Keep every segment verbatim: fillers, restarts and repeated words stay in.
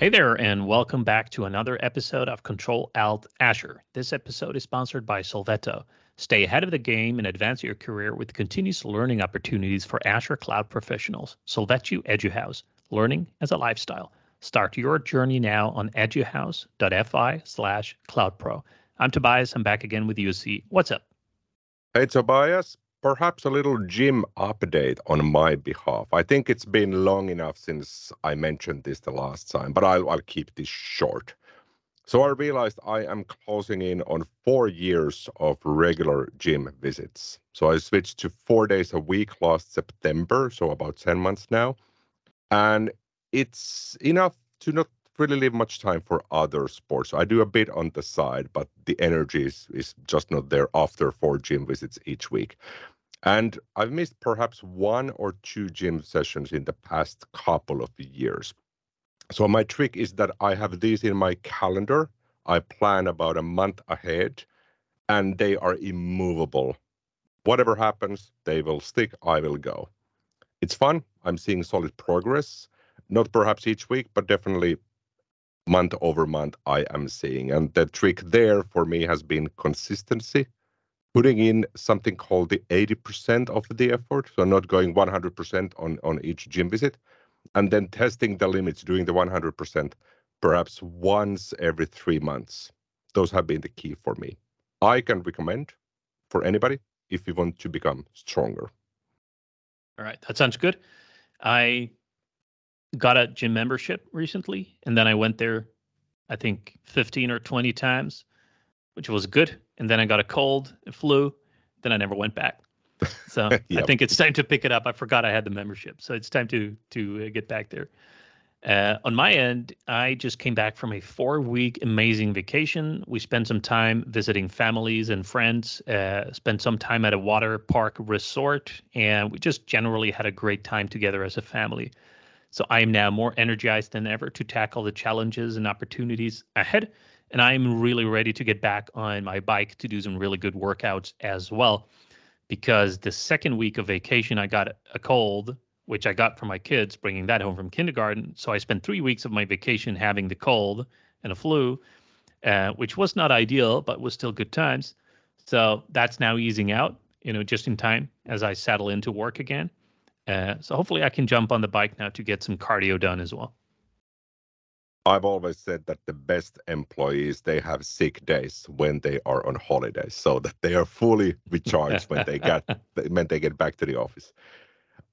Hey there, and welcome back to another episode of Control Alt Azure. This episode is sponsored by Sovelto. Stay ahead of the game and advance your career with continuous learning opportunities for Azure Cloud professionals. Sovelto Eduhouse, learning as a lifestyle. Start your journey now on eduhouse dot f i slash cloud pro. I'm Tobias. I'm back again with Jussi. What's up? Hey, Tobias. Perhaps a little gym update on my behalf. I think it's been long enough since I mentioned this the last time, but I'll, I'll keep this short. So I realized I am closing in on four years of regular gym visits. So I switched to four days a week last September, so about ten months now. And it's enough to not really leave much time for other sports. I do a bit on the side, but the energy is, is just not there after four gym visits each week. And I've missed perhaps one or two gym sessions in the past couple of years. So my trick is that I have these in my calendar. I plan about a month ahead, and they are immovable. Whatever happens, they will stick, I will go. It's fun. I'm seeing solid progress. Not perhaps each week, but definitely month over month I am seeing. And the trick there for me has been consistency, putting in something called the eighty percent of the effort. So not going one hundred percent on, on each gym visit, and then testing the limits, doing the one hundred percent perhaps once every three months. Those have been the key for me. I can recommend for anybody if you want to become stronger. All right, that sounds good. I got a gym membership recently, and then I went there, I think, fifteen or twenty times, which was good. And then I got a cold, a flu, then I never went back. So yep. I think it's time to pick it up. I forgot I had the membership, so it's time to to get back there. Uh, on my end, I just came back from a four-week amazing vacation. We spent some time visiting families and friends, uh, spent some time at a water park resort, and we just generally had a great time together as a family. So I am now more energized than ever to tackle the challenges and opportunities ahead. And I'm really ready to get back on my bike to do some really good workouts as well, because the second week of vacation, I got a cold, which I got from my kids, bringing that home from kindergarten. So I spent three weeks of my vacation having the cold and a flu, uh, which was not ideal, but was still good times. So that's now easing out, you know, just in time as I settle into work again. Uh, so hopefully I can jump on the bike now to get some cardio done as well. I've always said that the best employees, they have sick days when they are on holidays, so that they are fully recharged when they get when they get back to the office.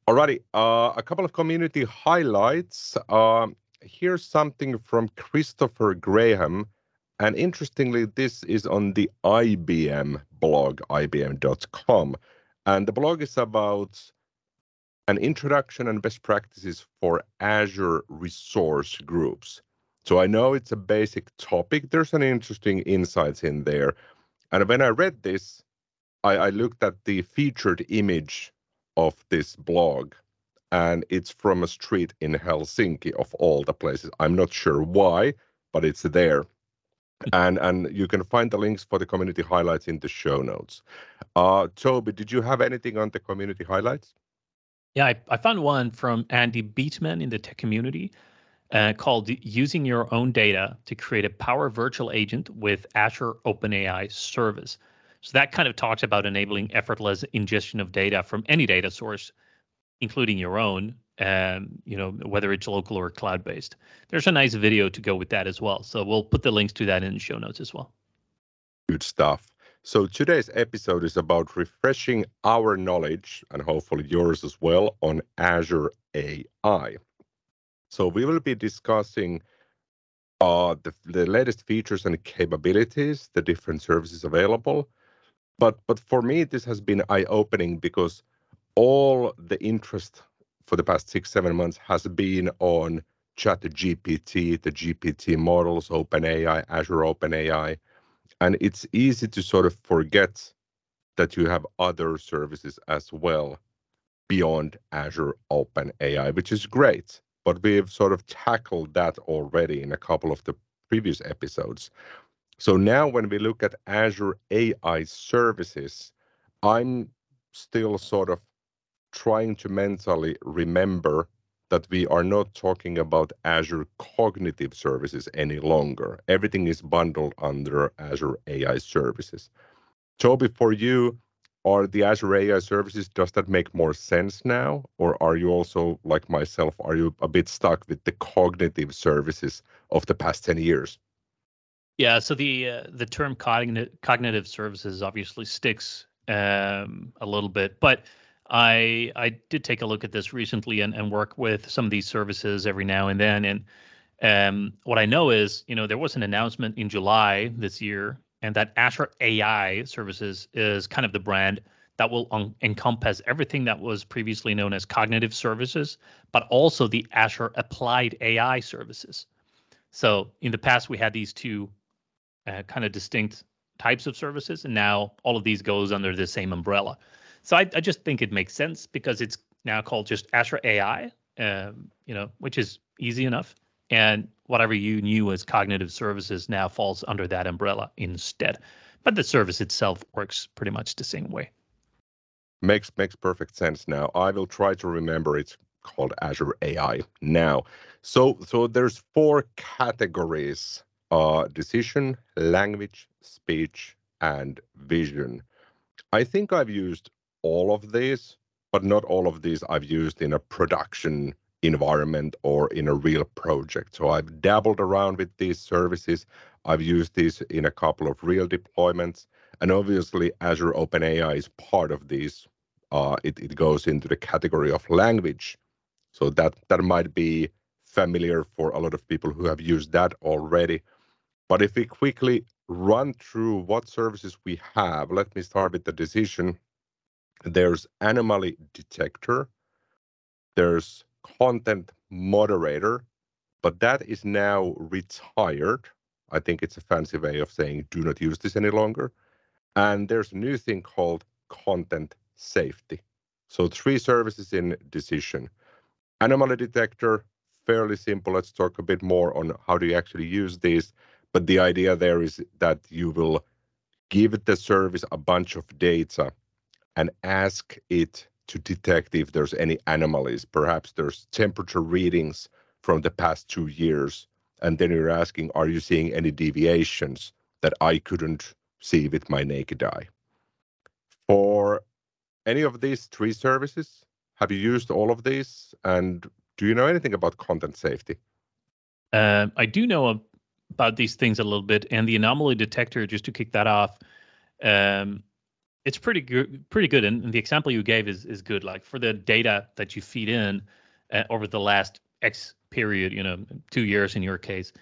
Alrighty, uh, a couple of community highlights. Um, here's something from Christopher Graham, and interestingly, this is on the I B M blog, I B M dot com, and the blog is about an introduction and best practices for Azure resource groups. So I know it's a basic topic. There's some interesting insights in there. And when I read this, I, I looked at the featured image of this blog, and it's from a street in Helsinki of all the places. I'm not sure why, but it's there. And and you can find the links for the community highlights in the show notes. Uh, Toby, did you have anything on the community highlights? Yeah, I, I found one from Andy Beatman in the tech community uh, called Using Your Own Data to Create a Power Virtual Agent with Azure OpenAI Service. So that kind of talks about enabling effortless ingestion of data from any data source, including your own, um, you know, whether it's local or cloud-based. There's a nice video to go with that as well. So we'll put the links to that in the show notes as well. Good stuff. So today's episode is about refreshing our knowledge, and hopefully yours as well, on Azure A I. So we will be discussing uh, the, the latest features and capabilities, the different services available. But, but for me, this has been eye-opening because all the interest for the past six, seven months has been on ChatGPT, the G P T models, OpenAI, Azure OpenAI. And it's easy to sort of forget that you have other services as well beyond Azure OpenAI, which is great. But we've sort of tackled that already in a couple of the previous episodes. So now when we look at Azure A I services, I'm still sort of trying to mentally remember that we are not talking about Azure Cognitive Services any longer. Everything is bundled under Azure A I Services. Toby, for you, are the Azure A I Services, does that make more sense now? Or are you also, like myself, are you a bit stuck with the Cognitive Services of the past ten years? Yeah, so the uh, the term cogn- Cognitive Services obviously sticks um, a little bit, but I I did take a look at this recently and, and work with some of these services every now and then. And um, what I know is, you know, there was an announcement in July this year, and that Azure A I Services is kind of the brand that will un- encompass everything that was previously known as Cognitive Services, but also the Azure Applied A I Services. So in the past, we had these two uh, kind of distinct types of services, and now all of these goes under the same umbrella. So I, I just think it makes sense because it's now called just Azure A I, um, you know, which is easy enough. And whatever you knew as Cognitive Services now falls under that umbrella instead. But the service itself works pretty much the same way. Makes makes perfect sense now. I will try to remember it's called Azure A I now. So so there's four categories, uh, decision, language, speech, and vision. I think I've used all of these, but not all of these I've used in a production environment or in a real project. So I've dabbled around with these services. I've used these in a couple of real deployments. And obviously, Azure OpenAI is part of these. Uh, it, it goes into the category of language. So that, that might be familiar for a lot of people who have used that already. But if we quickly run through what services we have, let me start with the decision. There's Anomaly Detector. There's Content Moderator, but that is now retired. I think it's a fancy way of saying do not use this any longer. And there's a new thing called Content Safety. So three services in decision. Anomaly Detector, fairly simple. Let's talk a bit more on how do you actually use these. But the idea there is that you will give the service a bunch of data and ask it to detect if there's any anomalies. Perhaps there's temperature readings from the past two years. And then you're asking, are you seeing any deviations that I couldn't see with my naked eye? For any of these three services, have you used all of these? And do you know anything about content safety? Uh, I do know about these things a little bit. And the anomaly detector, just to kick that off, um, It's pretty good, pretty good, and the example you gave is is good. Like for the data that you feed in uh, over the last X period, you know, two years in your case,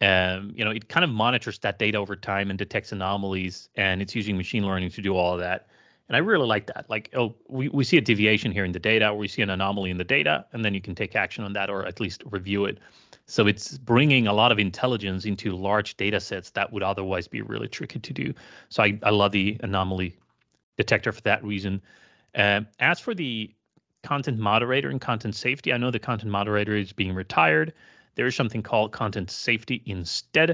um, you know, it kind of monitors that data over time and detects anomalies, and it's using machine learning to do all of that. And I really like that. Like, oh, we, we see a deviation here in the data, or we see an anomaly in the data, and then you can take action on that, or at least review it. So it's bringing a lot of intelligence into large data sets that would otherwise be really tricky to do. So I, I love the anomaly detector for that reason. Uh, as for the content moderator and content safety, I know the content moderator is being retired. There is something called content safety instead.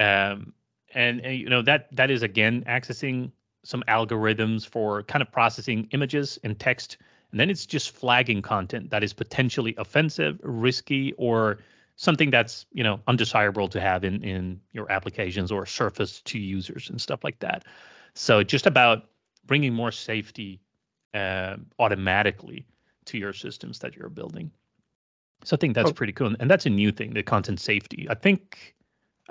Um, and, and, you know, that that is, again, accessing some algorithms for kind of processing images and text. And then it's just flagging content that is potentially offensive, risky, or something that's, you know, undesirable to have in, in your applications or surface to users and stuff like that. So just about bringing more safety uh, automatically to your systems that you're building. So I think that's oh. pretty cool. And that's a new thing, the content safety. I think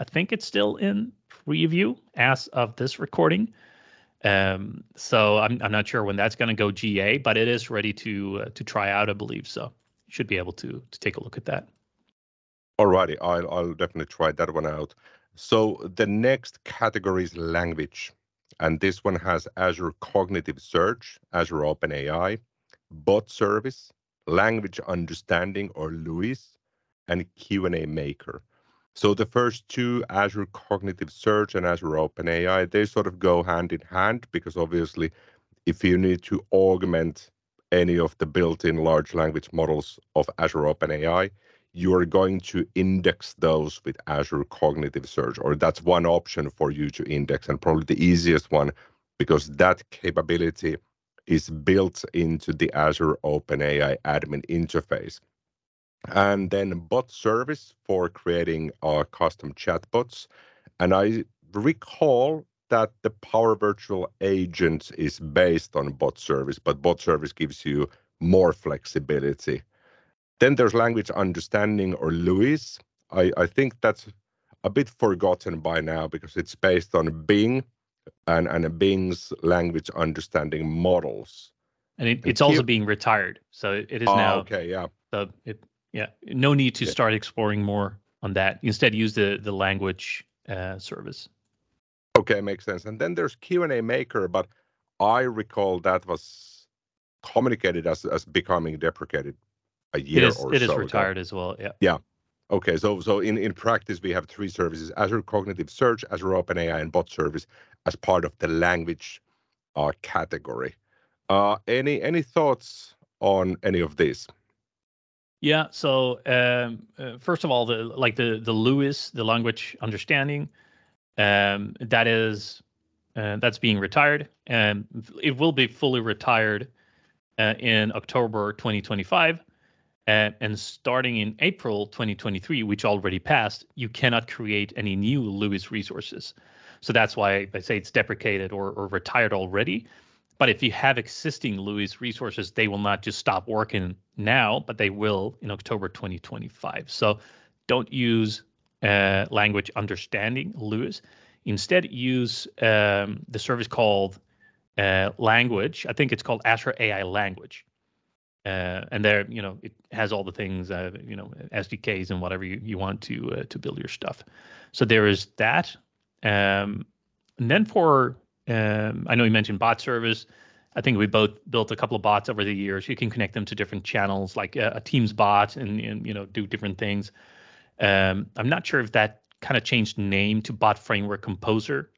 I think it's still in preview as of this recording. Um, so I'm, I'm not sure when that's going to go G A, but it is ready to uh, to try out, I believe. So you should be able to to take a look at that. All righty. I'll, I'll definitely try that one out. So the next category is language. And this one has Azure Cognitive Search, Azure OpenAI, Bot Service, Language Understanding or LUIS, and Q and A Maker. So the first two, Azure Cognitive Search and Azure OpenAI, they sort of go hand in hand because obviously if you need to augment any of the built-in large language models of Azure OpenAI, you are going to index those with Azure Cognitive Search, or that's one option for you to index, and probably the easiest one, because that capability is built into the Azure OpenAI admin interface. And then Bot Service for creating our custom chatbots. And I recall that the Power Virtual Agent is based on Bot Service, but Bot Service gives you more flexibility. Then there's Language Understanding, or LUIS. I, I think that's a bit forgotten by now because it's based on Bing and, and Bing's language understanding models. And it, it's also being retired. So it is oh, now. Okay, yeah. So it, yeah. No need to start exploring more on that. Instead, use the, the language uh, service. Okay, makes sense. And then there's Q and A Maker, but I recall that was communicated as, as becoming deprecated a year it is, or it so. It is retired ago. as well, yeah. Yeah. Okay, so so in, in practice, we have three services, Azure Cognitive Search, Azure OpenAI, and Bot Service as part of the language uh, category. Uh, any any thoughts on any of these? Yeah. So um, uh, first of all, the like the the LUIS, the language understanding, um, that is uh, that's being retired, and it will be fully retired uh, in October twenty twenty-five, and, and starting in April twenty twenty-three, which already passed, you cannot create any new LUIS resources. So that's why I say it's deprecated or, or retired already. But if you have existing LUIS resources, they will not just stop working now, but they will in October twenty twenty-five. So don't use uh, language understanding LUIS. Instead, use um, the service called uh, Language. I think it's called Azure A I Language. Uh, and there, you know, it has all the things, uh, you know, S D Ks and whatever you, you want to uh, to build your stuff. So there is that. Um, and then for... Um, I know you mentioned Bot Service. I think we both built a couple of bots over the years. You can connect them to different channels, like a, a Teams bot, and, and you know do different things. Um, I'm not sure if that kind of changed name to Bot Framework Composer,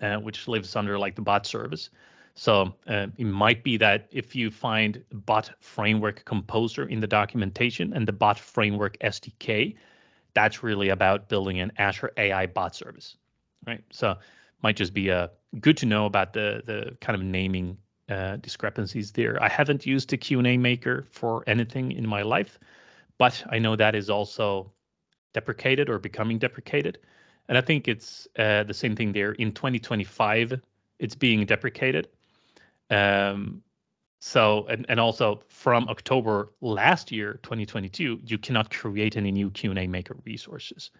uh, which lives under like the Bot Service. So uh, it might be that if you find Bot Framework Composer in the documentation and the Bot Framework S D K, that's really about building an Azure A I Bot Service, right? So might just be a good to know about the the kind of naming uh, discrepancies there. I haven't used the Q and A Maker for anything in my life, but I know that is also deprecated or becoming deprecated. And I think it's uh, the same thing there. In twenty twenty-five, it's being deprecated. Um, so, and, and also from October last year, twenty twenty-two, you cannot create any new Q and A Maker resources.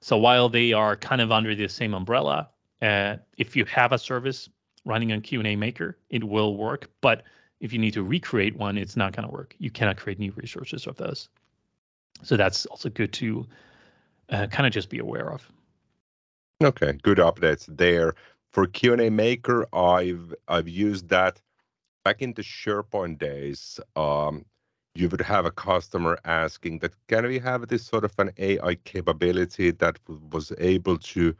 So while they are kind of under the same umbrella, Uh, if you have a service running on Q and A Maker, it will work. But if you need to recreate one, it's not going to work. You cannot create new resources of those. So that's also good to uh, kind of just be aware of. Okay, good updates there. For Q and A Maker, I've I've used that back in the SharePoint days. Um, you would have a customer asking that, can we have this sort of an A I capability that was able to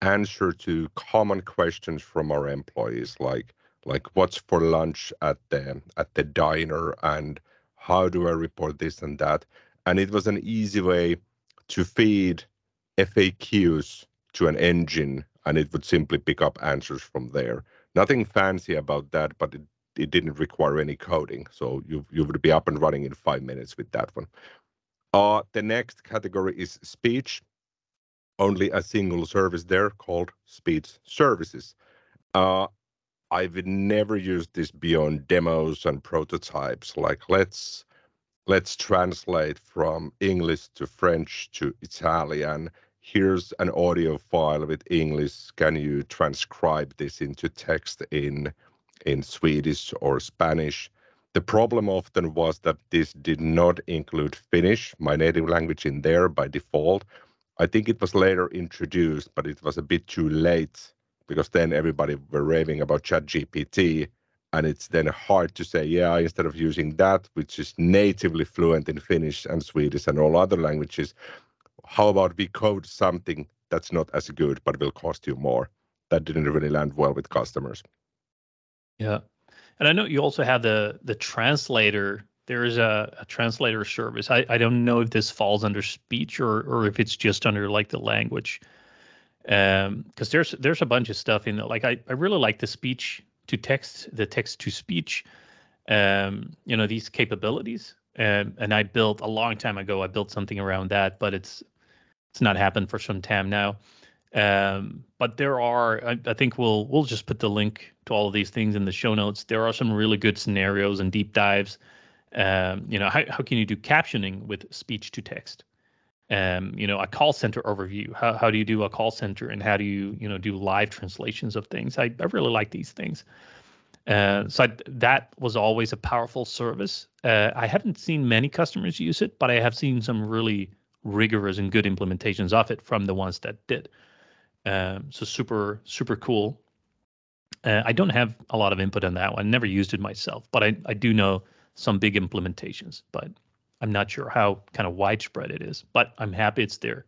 answer to common questions from our employees, like like what's for lunch at the at the diner, and how do I report this and that. And it was an easy way to feed F A Qs to an engine, and it would simply pick up answers from there. Nothing fancy about that, but it, it didn't require any coding, so you you would be up and running in five minutes with that one. Uh, the next category is speech. Only a single service there called Speech Services. Uh, I've never used this beyond demos and prototypes. Like let's let's translate from English to French to Italian. Here's an audio file with English. Can you transcribe this into text in in Swedish or Spanish? The problem often was that this did not include Finnish, my native language, in there by default. I think it was later introduced, but it was a bit too late because then everybody were raving about ChatGPT, and it's then hard to say, yeah, instead of using that, which is natively fluent in Finnish and Swedish and all other languages, how about we code something that's not as good, but will cost you more? That didn't really land well with customers. Yeah. And I know you also have the, the translator. There is a, a translator service. I, I don't know if this falls under speech or or if it's just under like the language, because um, there's there's a bunch of stuff in it. Like I, I really like the speech to text, the text to speech, um, you know, these capabilities. Um, and I built a long time ago, I built something around that, but it's it's not happened for some time now. Um, but there are, I, I think we'll we'll just put the link to all of these things in the show notes. There are some really good scenarios and deep dives. Um, you know, how how can you do captioning with speech to text? Um, you know, a call center overview. How how do you do a call center, and how do you you know do live translations of things? I, I really like these things. Uh, so I, that was always a powerful service. Uh, I haven't seen many customers use it, but I have seen some really rigorous and good implementations of it from the ones that did. Um, so super, super cool. Uh, I don't have a lot of input on that one. I never used it myself, but I, I do know some big implementations, but I'm not sure how kind of widespread it is, but I'm happy it's there.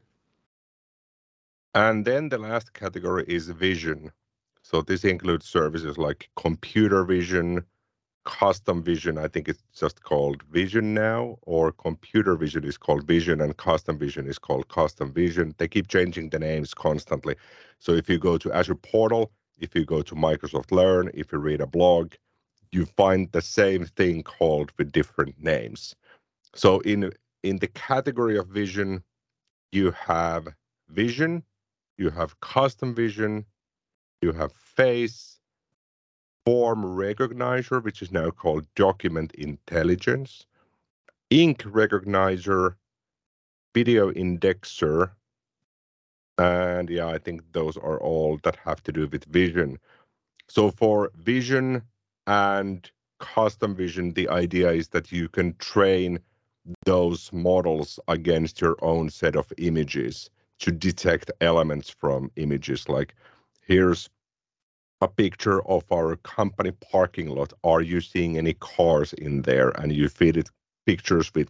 And then the last category is vision. So this includes services like computer vision, custom vision. I think it's just called vision now, or computer vision is called vision, and custom vision is called custom vision. They keep changing the names constantly. So if you go to Azure Portal, if you go to Microsoft Learn, if you read a blog, you find the same thing called with different names. So in, in the category of vision, you have vision, you have custom vision, you have face, form recognizer, which is now called document intelligence, ink recognizer, video indexer, and yeah, I think those are all that have to do with vision. So for vision and custom vision, the idea is that you can train those models against your own set of images to detect elements from images, like here's a picture of our company parking lot. Are you seeing any cars in there? And you feed it pictures with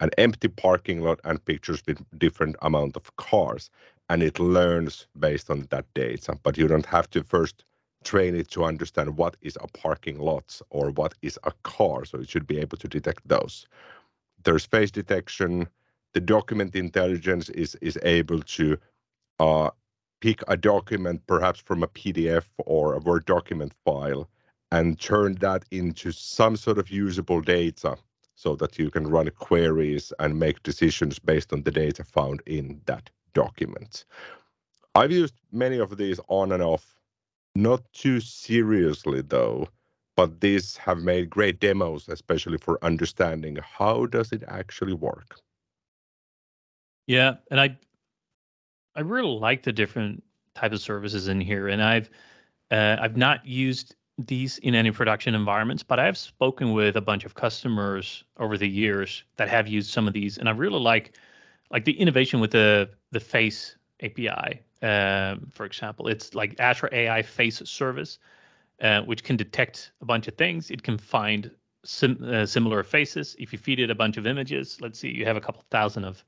an empty parking lot and pictures with different amount of cars. And it learns based on that data. But you don't have to first train it to understand what is a parking lot or what is a car. So it should be able to detect those. There's face detection. The document intelligence is, is able to uh, pick a document, perhaps from a P D F or a Word document file, and turn that into some sort of usable data so that you can run queries and make decisions based on the data found in that document. I've used many of these on and off, not too seriously though, but these have made great demos, especially for understanding how does it actually work. Yeah, and I I really like the different types of services in here, and I've uh, I've not used these in any production environments, but I've spoken with a bunch of customers over the years that have used some of these, and I really like like the innovation with the the Face A P I, um, for example. It's like Azure A I Face Service, uh, which can detect a bunch of things. It can find sim- uh, similar faces. If you feed it a bunch of images, let's see, you have a couple thousand of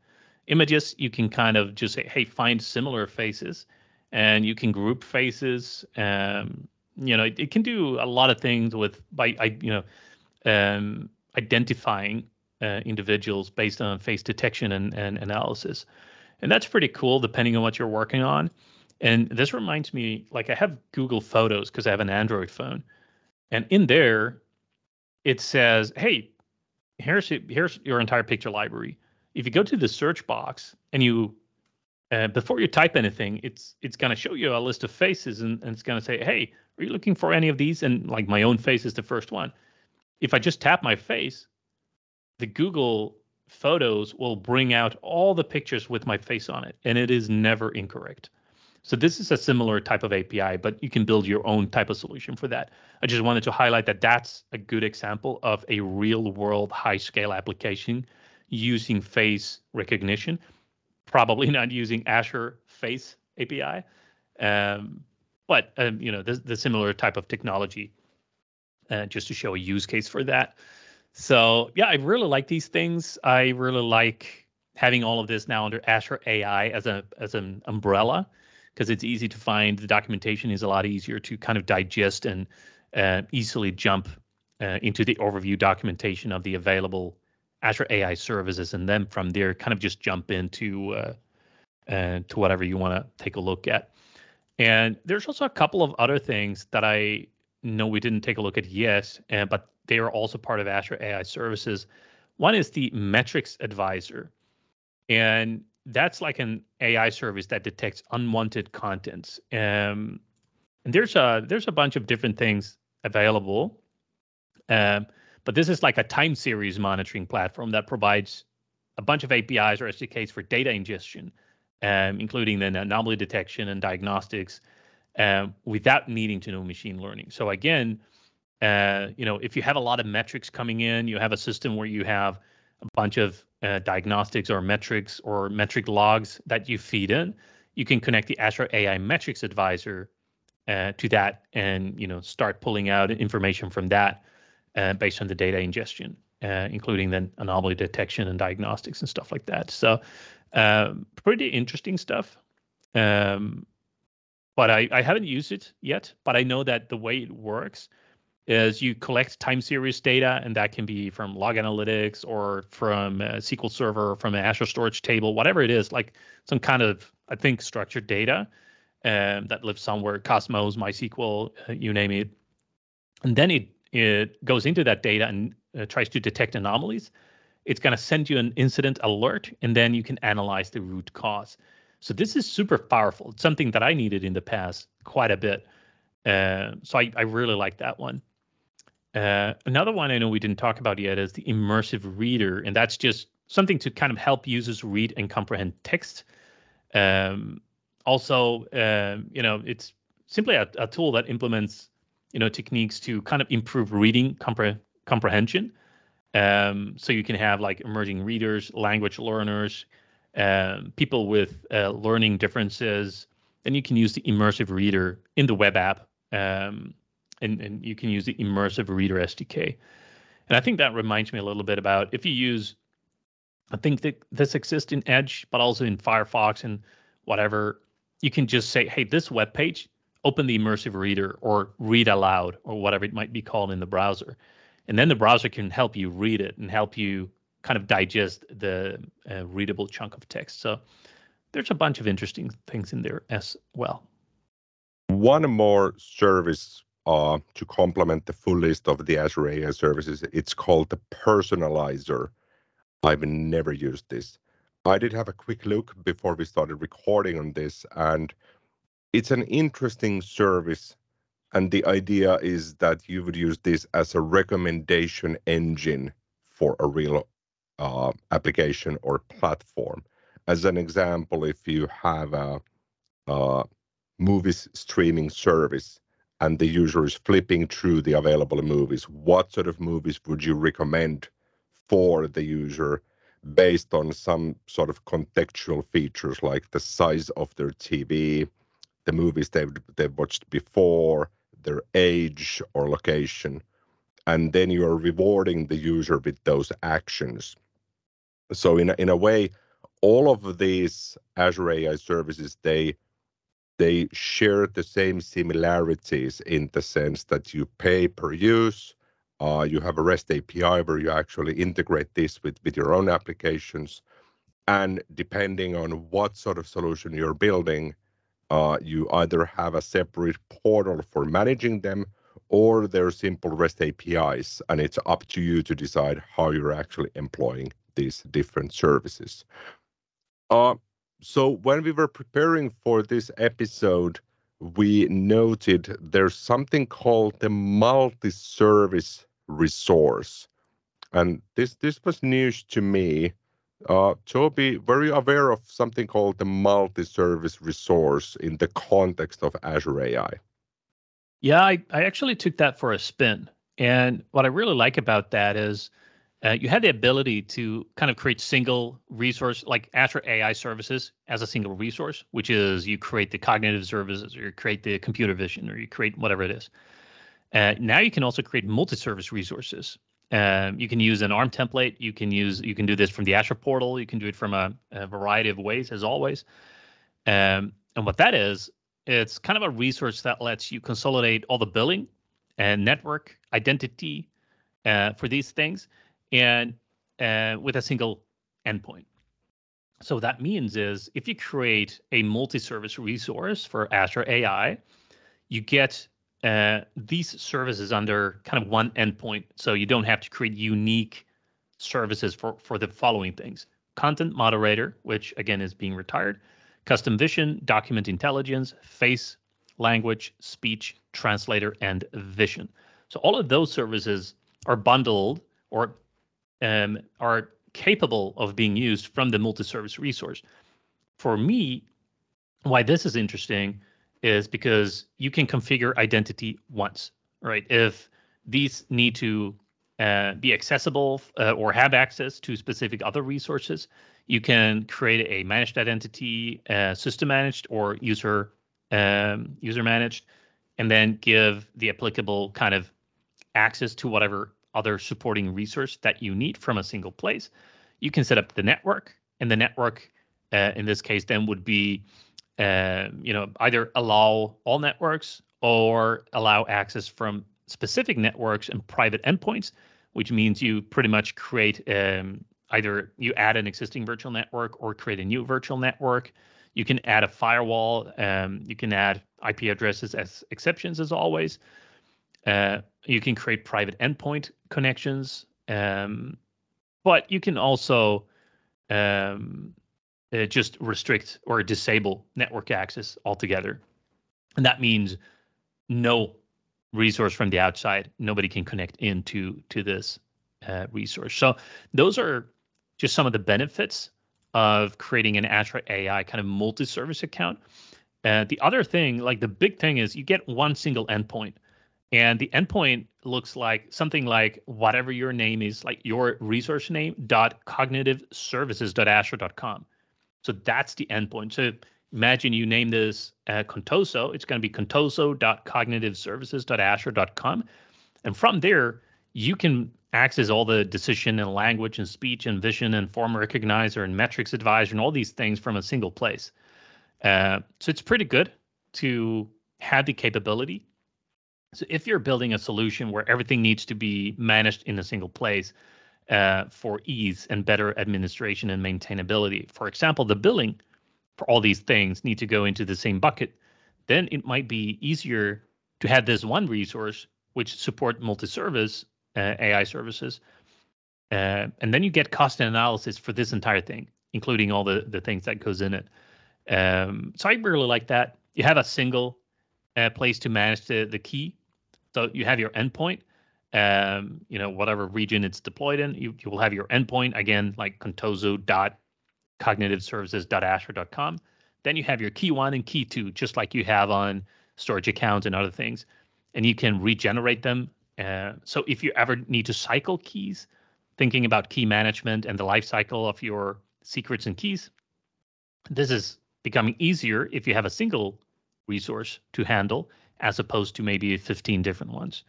images, you can kind of just say, hey, find similar faces, and you can group faces. Um, you know, it, it can do a lot of things with by, I, you know, um, identifying uh, individuals based on face detection and, and analysis. And that's pretty cool, depending on what you're working on. And this reminds me, like, I have Google Photos because I have an Android phone. And in there, it says, hey, here's here's your entire picture library. If you go to the search box and you, uh, before you type anything, it's it's going to show you a list of faces, and, and it's going to say, hey, are you looking for any of these? And like my own face is the first one. If I just tap my face, the Google Photos will bring out all the pictures with my face on it, and it is never incorrect. So this is a similar type of A P I, but you can build your own type of solution for that. I just wanted to highlight that that's a good example of a real world high scale application using face recognition, probably not using Azure Face A P I, um, but um, you know the, the similar type of technology, uh, just to show a use case for that. So yeah, I really like these things. I really like having all of this now under Azure A I as a as an umbrella, because it's easy to find. The documentation is a lot easier to kind of digest and uh, easily jump uh, into the overview documentation of the available Azure A I services, and then from there, kind of just jump into uh, uh, to whatever you want to take a look at. And there's also a couple of other things that I know we didn't take a look at yet, uh, but they are also part of Azure A I services. One is the Metrics Advisor, and that's like an A I service that detects unwanted content. Um, and there's a there's a bunch of different things available, um, but this is like a time series monitoring platform that provides a bunch of A P Is or S D Ks for data ingestion, um, including then anomaly detection and diagnostics, um, without needing to know machine learning. So again, uh, you know, if you have a lot of metrics coming in, you have a system where you have a bunch of uh, diagnostics or metrics or metric logs that you feed in, you can connect the Azure A I Metrics Advisor uh, to that and, you know, start pulling out information from that uh, based on the data ingestion, uh, including then anomaly detection and diagnostics and stuff like that. So um, pretty interesting stuff. Um, but I, I haven't used it yet, but I know that the way it works is you collect time series data, and that can be from log analytics or from a S Q L Server, or from an Azure storage table, whatever it is, like some kind of, I think, structured data um, that lives somewhere, Cosmos, MySQL, you name it. And then it, it goes into that data and uh, tries to detect anomalies. It's going to send you an incident alert, and then you can analyze the root cause. So this is super powerful. It's something that I needed in the past quite a bit. Uh, so I, I really like that one. Uh, another one I know we didn't talk about yet is the Immersive Reader, and that's just something to kind of help users read and comprehend text. Um, also, uh, you know, it's simply a, a tool that implements, you know, techniques to kind of improve reading compre comprehension. Um, so you can have like emerging readers, language learners, uh, people with uh, learning differences. Then you can use the Immersive Reader in the web app. Um, And, and you can use the Immersive Reader S D K. And I think that reminds me a little bit about if you use, I think that this exists in Edge, but also in Firefox and whatever, you can just say, hey, this web page, open the Immersive Reader or read aloud or whatever it might be called in the browser. And then the browser can help you read it and help you kind of digest the uh, readable chunk of text. So there's a bunch of interesting things in there as well. One more service Uh, to complement the full list of the Azure A I services. It's called the Personalizer. I've never used this. I did have a quick look before we started recording on this, and it's an interesting service. And the idea is that you would use this as a recommendation engine for a real uh, application or platform. As an example, if you have a, a movies streaming service, and the user is flipping through the available movies, what sort of movies would you recommend for the user based on some sort of contextual features like the size of their T V, the movies they've, they've watched before, their age or location? And then you are rewarding the user with those actions. So in a, in a way, all of these Azure A I services, they They share the same similarities in the sense that you pay per use, uh, you have a REST A P I where you actually integrate this with, with your own applications. And depending on what sort of solution you're building, uh, you either have a separate portal for managing them or they're simple REST A P Is. And it's up to you to decide how you're actually employing these different services. Uh, So when we were preparing for this episode, we noted there's something called the multi-service resource. And this, this was news to me. Uh, Toby, were you aware of something called the multi-service resource in the context of Azure A I? Yeah, I, I actually took that for a spin. And what I really like about that is Uh, you had the ability to kind of create single resource, like Azure A I services as a single resource, which is you create the cognitive services or you create the computer vision or you create whatever it is. Uh, now you can also create multi-service resources. Um, you can use an ARM template. You can use, you can do this from the Azure portal. You can do it from a, a variety of ways, as always. Um, and what that is, it's kind of a resource that lets you consolidate all the billing and network identity uh, for these things, and uh, with a single endpoint. So what that means is if you create a multi-service resource for Azure A I, you get uh, these services under kind of one endpoint. So you don't have to create unique services for, for the following things. Content Moderator, which again is being retired, Custom Vision, Document Intelligence, Face, Language, Speech, Translator, and Vision. So all of those services are bundled or um, are capable of being used from the multi-service resource. For me, why this is interesting is because you can configure identity once, right? If these need to uh, be accessible uh, or have access to specific other resources, you can create a managed identity, uh, system managed or user um, user managed, and then give the applicable kind of access to whatever other supporting resource that you need from a single place. You can set up the network, and the network uh, in this case then would be, uh, you know, either allow all networks or allow access from specific networks and private endpoints, which means you pretty much create um, either you add an existing virtual network or create a new virtual network. You can add a firewall. Um, you can add I P addresses as exceptions, as always. Uh, you can create private endpoint connections, um, but you can also um, uh, just restrict or disable network access altogether. And that means no resource from the outside. Nobody can connect into to this uh, resource. So those are just some of the benefits of creating an Azure A I kind of multi-service account. Uh, the other thing, like the big thing, is you get one single endpoint. And the endpoint looks like something like whatever your name is, like your resource name dot cognitive services dot azure dot com. So that's the endpoint. So imagine you name this uh, Contoso. It's going to be contoso dot cognitive services dot azure dot com. And from there, you can access all the decision and language and speech and vision and form recognizer and metrics advisor and all these things from a single place. Uh, so it's pretty good to have the capability. So if you're building a solution where everything needs to be managed in a single place uh, for ease and better administration and maintainability, for example, the billing for all these things need to go into the same bucket, then it might be easier to have this one resource which support multi-service uh, A I services. Uh, and then you get cost and analysis for this entire thing, including all the, the things that goes in it. Um, so I really like that. You have a single uh, place to manage the, the key. So you have your endpoint, um, you know, whatever region it's deployed in, you, you will have your endpoint, again, like contoso dot cognitive services dot azure dot com. Then you have your key one and key two, just like you have on storage accounts and other things, and you can regenerate them. Uh, so if you ever need to cycle keys, thinking about key management and the life cycle of your secrets and keys, this is becoming easier if you have a single resource to handle as opposed to maybe fifteen different ones.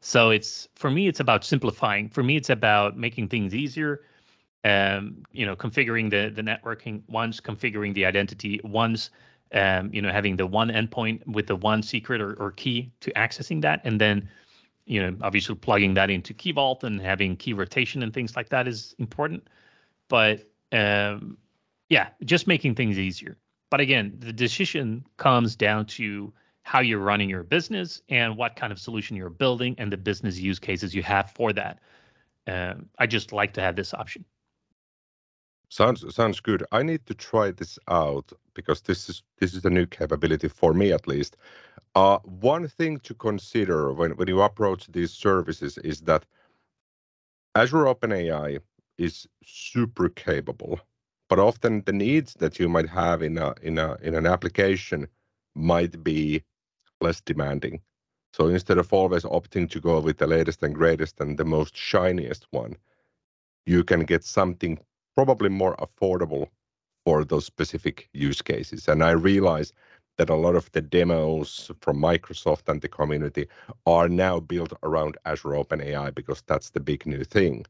So it's, for me, it's about simplifying. For me, it's about making things easier, um, you know, configuring the, the networking once, configuring the identity once, Um, you know, having the one endpoint with the one secret or, or key to accessing that. And then, you know, obviously plugging that into Key Vault and having key rotation and things like that is important. But um, yeah, just making things easier. But again, the decision comes down to how you're running your business and what kind of solution you're building and the business use cases you have for that. Um, I just like to have this option. Sounds sounds good. I need to try this out because this is this is a new capability for me at least. Uh, one thing to consider when, when you approach these services is that Azure OpenAI is super capable, but often the needs that you might have in a in a in an application might be less demanding. So instead of always opting to go with the latest and greatest and the most shiniest one, you can get something probably more affordable for those specific use cases. And I realize that a lot of the demos from Microsoft and the community are now built around Azure OpenAI because that's the big new thing.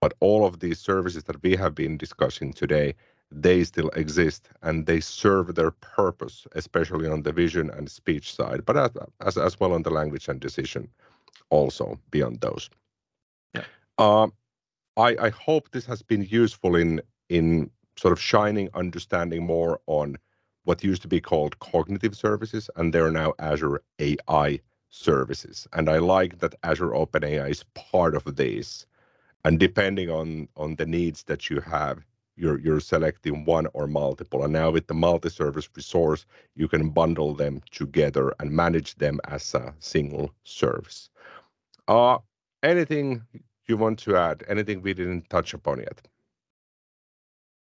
But all of these services that we have been discussing today, they still exist and they serve their purpose, especially on the vision and speech side, but as, as well on the language and decision also beyond those. Yeah. Uh, I, I hope this has been useful in in sort of shining understanding more on what used to be called cognitive services, and they're now Azure A I services. And I like that Azure OpenAI is part of this And depending on, on the needs that you have, you're, you're selecting one or multiple. And now with the multi-service resource, you can bundle them together and manage them as a single service. Uh, anything you want to add? Anything we didn't touch upon yet?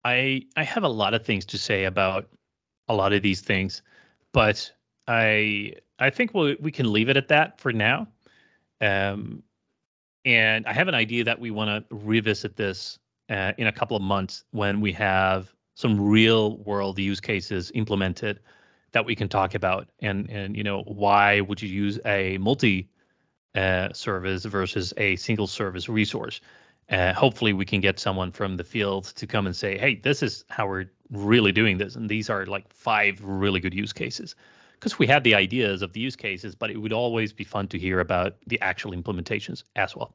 I I have a lot of things to say about a lot of these things, but I I think we'll, we can leave it at that for now. Um, And I have an idea that we want to revisit this uh, in a couple of months when we have some real world use cases implemented that we can talk about. And, and you know, why would you use a multi uh, service versus a single service resource? Uh, hopefully we can get someone from the field to come and say, hey, this is how we're really doing this. And these are like five really good use cases. Because we had the ideas of the use cases, but it would always be fun to hear about the actual implementations as well.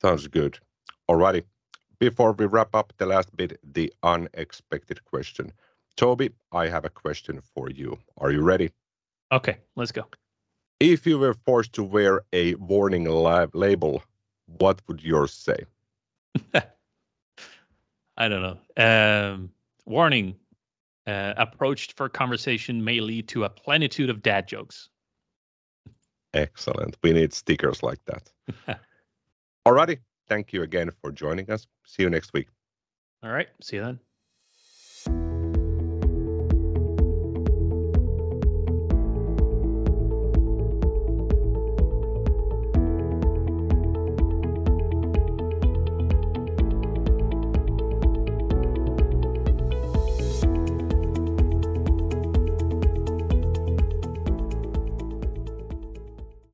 Sounds good. Alrighty. Before we wrap up the last bit, the unexpected question. Toby, I have a question for you. Are you ready? Okay, let's go. If you were forced to wear a warning label, what would yours say? I don't know. Um, warning. Uh, approached for conversation may lead to a plenitude of dad jokes. Excellent. We need stickers like that. Alrighty. Thank you again for joining us. See you next week. All right. See you then.